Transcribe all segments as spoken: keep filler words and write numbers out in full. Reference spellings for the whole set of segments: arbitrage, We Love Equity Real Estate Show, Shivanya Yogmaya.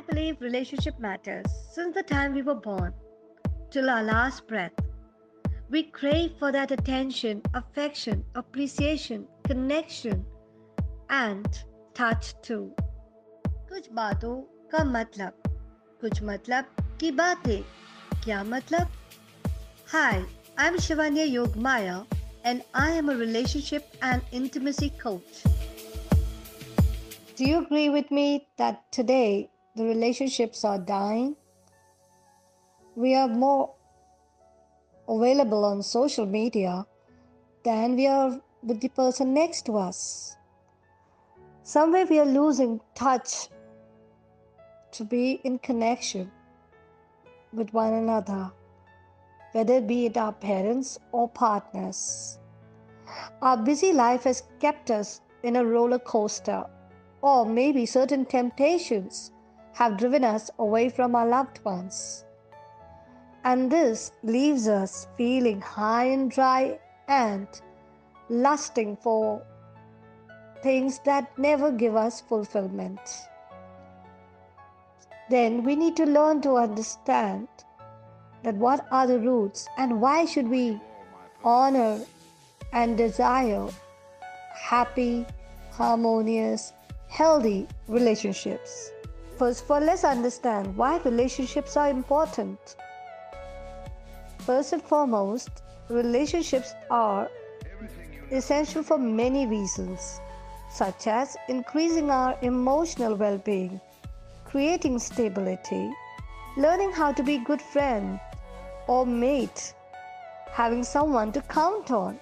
I believe relationship matters since the time we were born till our last breath. We crave for that attention, affection, appreciation, connection and touch too. कुछ बातों का मतलब, कुछ मतलब की बातें, क्या मतलब? Hi, I'm Shivanya Yogmaya and I am a relationship and intimacy coach. Do you agree with me that today the relationships are dying? We are more available on social media than we are with the person next to us. Somewhere we are losing touch to be in connection with one another, whether be it our parents or partners. Our busy life has kept us in a roller coaster, or maybe certain temptations have driven us away from our loved ones. And this leaves us feeling high and dry and lusting for things that never give us fulfillment. Then we need to learn to understand that what are the roots and why should we honor and desire happy, harmonious, healthy relationships. First of all, let's understand why relationships are important. First and foremost, relationships are essential for many reasons, such as increasing our emotional well-being, creating stability, learning how to be a good friend or mate, having someone to count on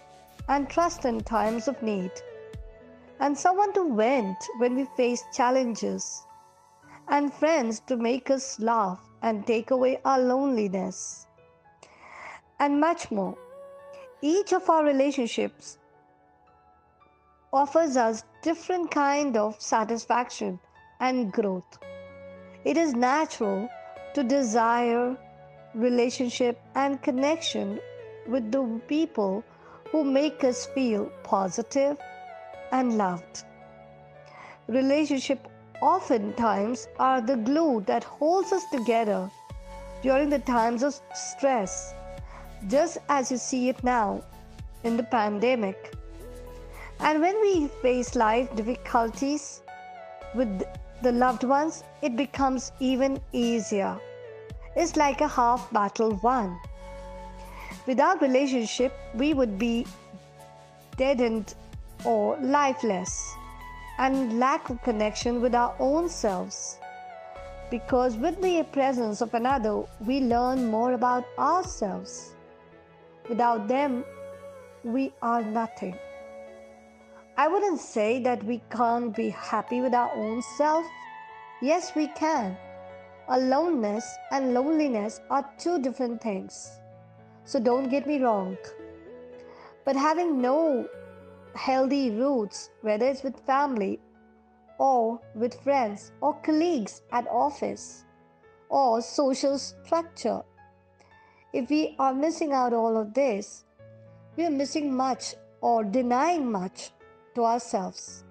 and trust in times of need, and someone to vent when we face challenges, and friends to make us laugh and take away our loneliness, and much more. Each of our relationships offers us different kind of satisfaction and growth. It is natural to desire relationship and connection with the people who make us feel positive and loved. Relationship oftentimes are the glue that holds us together during the times of stress, just as you see it now in the pandemic. And when we face life difficulties with the loved ones, it becomes even easier. It's like a half battle won. Without relationship, we would be deadened or lifeless and lack of connection with our own selves. Because with the presence of another, we learn more about ourselves. Without them, we are nothing. I wouldn't say that we can't be happy with our own self. Yes, we can. Aloneness and loneliness are two different things. So don't get me wrong. But having no healthy roots, whether it's with family or with friends or colleagues at office or social structure, if we are missing out all of this, we are missing much or denying much to ourselves.